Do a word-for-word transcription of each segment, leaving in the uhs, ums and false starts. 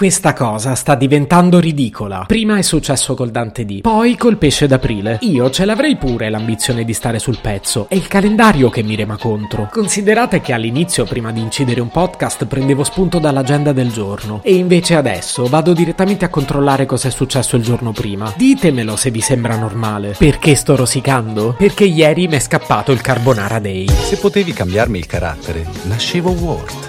Questa cosa sta diventando ridicola. Prima è successo col Dante D, poi col pesce d'aprile. Io ce l'avrei pure l'ambizione di stare sul pezzo, è il calendario che mi rema contro. Considerate che all'inizio, prima di incidere un podcast, prendevo spunto dall'agenda del giorno, e invece adesso vado direttamente a controllare cosa è successo il giorno prima. Ditemelo se vi sembra normale. Perché sto rosicando? Perché ieri mi è scappato il Carbonara Day. Se potevi cambiarmi il carattere, nascevo World.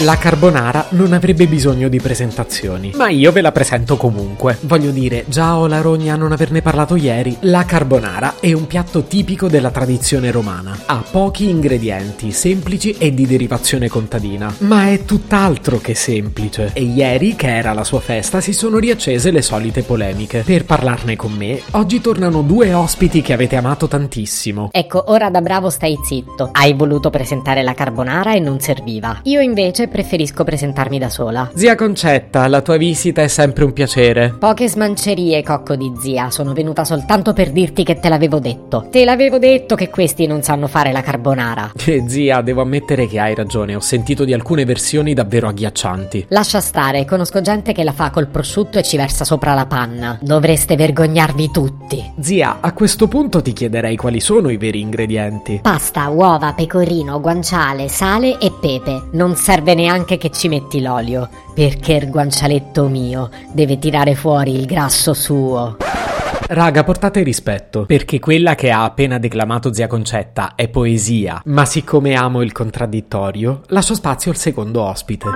La carbonara non avrebbe bisogno di presentazioni, ma io ve la presento comunque. Voglio dire, già ho la rogna a non averne parlato ieri. La carbonara è un piatto tipico della tradizione romana. Ha pochi ingredienti, semplici e di derivazione contadina. Ma è tutt'altro che semplice. E ieri, che era la sua festa, si sono riaccese le solite polemiche. Per parlarne con me, oggi tornano due ospiti che avete amato tantissimo. Ecco, ora da bravo stai zitto. Hai voluto presentare la carbonara e non serviva. Io invece preferisco presentarmi da sola. Zia Concetta, la tua visita è sempre un piacere. Poche smancerie, cocco di zia. Sono venuta soltanto per dirti che te l'avevo detto. Te l'avevo detto che questi non sanno fare la carbonara. Eh, zia, devo ammettere che hai ragione. Ho sentito di alcune versioni davvero agghiaccianti. Lascia stare, conosco gente che la fa col prosciutto e ci versa sopra la panna. Dovreste vergognarvi tutti. Zia, a questo punto ti chiederei quali sono i veri ingredienti. Pasta, uova, pecorino, guanciale, sale e pepe. Non serve neanche neanche che ci metti l'olio, perché il guancialetto mio deve tirare fuori il grasso suo. Raga, portate rispetto, perché quella che ha appena declamato Zia Concetta è poesia, ma siccome amo il contraddittorio, lascio spazio al secondo ospite.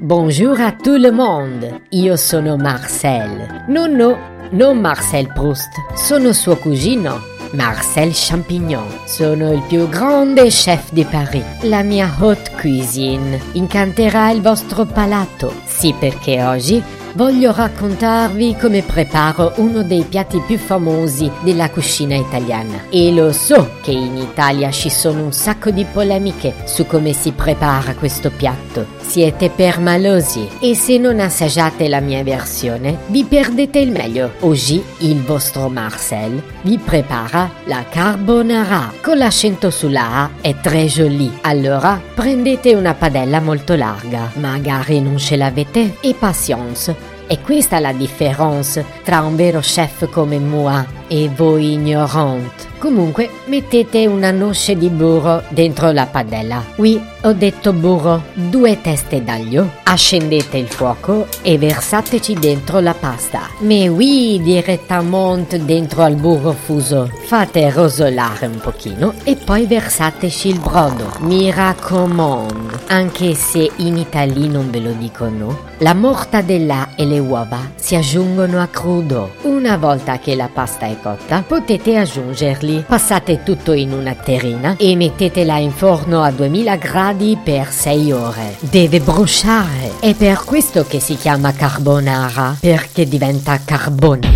Bonjour à tout le monde, io sono Marcel. No, no, non Marcel Proust, sono suo cugino. Marcel Champignon. Sono il più grande chef di Parigi. La mia haute cuisine incanterà il vostro palato. Sì, perché oggi voglio raccontarvi come preparo uno dei piatti più famosi della cucina italiana. E lo so che in Italia ci sono un sacco di polemiche su come si prepara questo piatto. Siete permalosi e se non assaggiate la mia versione vi perdete il meglio. Oggi il vostro Marcel vi prepara la carbonara. Con l'accento sulla A è très joli. Allora prendete una padella molto larga, magari non ce l'avete, e patience. E questa è la differenza tra un vero chef come moi e voi ignoranti. Comunque, mettete una noce di burro dentro la padella. Oui, ho detto burro. Due teste d'aglio. Accendete il fuoco e versateci dentro la pasta. Mais oui, direttamente dentro al burro fuso. Fate rosolare un pochino e poi versateci il brodo. Mi raccomando, anche se in Italia non ve lo dicono, la mortadella e le uova si aggiungono a crudo. Una volta che la pasta è cotta, potete aggiungerli. Passate tutto in una terrina e mettetela in forno a duemila gradi per sei ore. Deve bruciare. È per questo che si chiama carbonara, perché diventa carbone.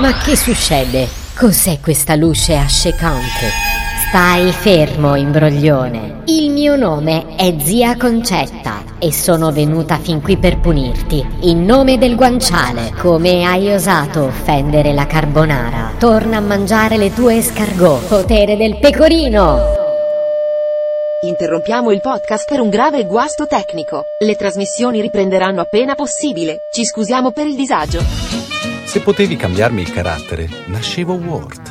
Ma che succede? Cos'è questa luce accecante? Stai fermo, imbroglione. Il mio nome è Zia Concetta e sono venuta fin qui per punirti in nome del guanciale. Come hai osato offendere la carbonara? Torna a mangiare le tue escargot. Potere del pecorino! Interrompiamo il podcast per un grave guasto tecnico. Le trasmissioni riprenderanno appena possibile. Ci scusiamo per il disagio. Se potevi cambiarmi il carattere, nascevo Word.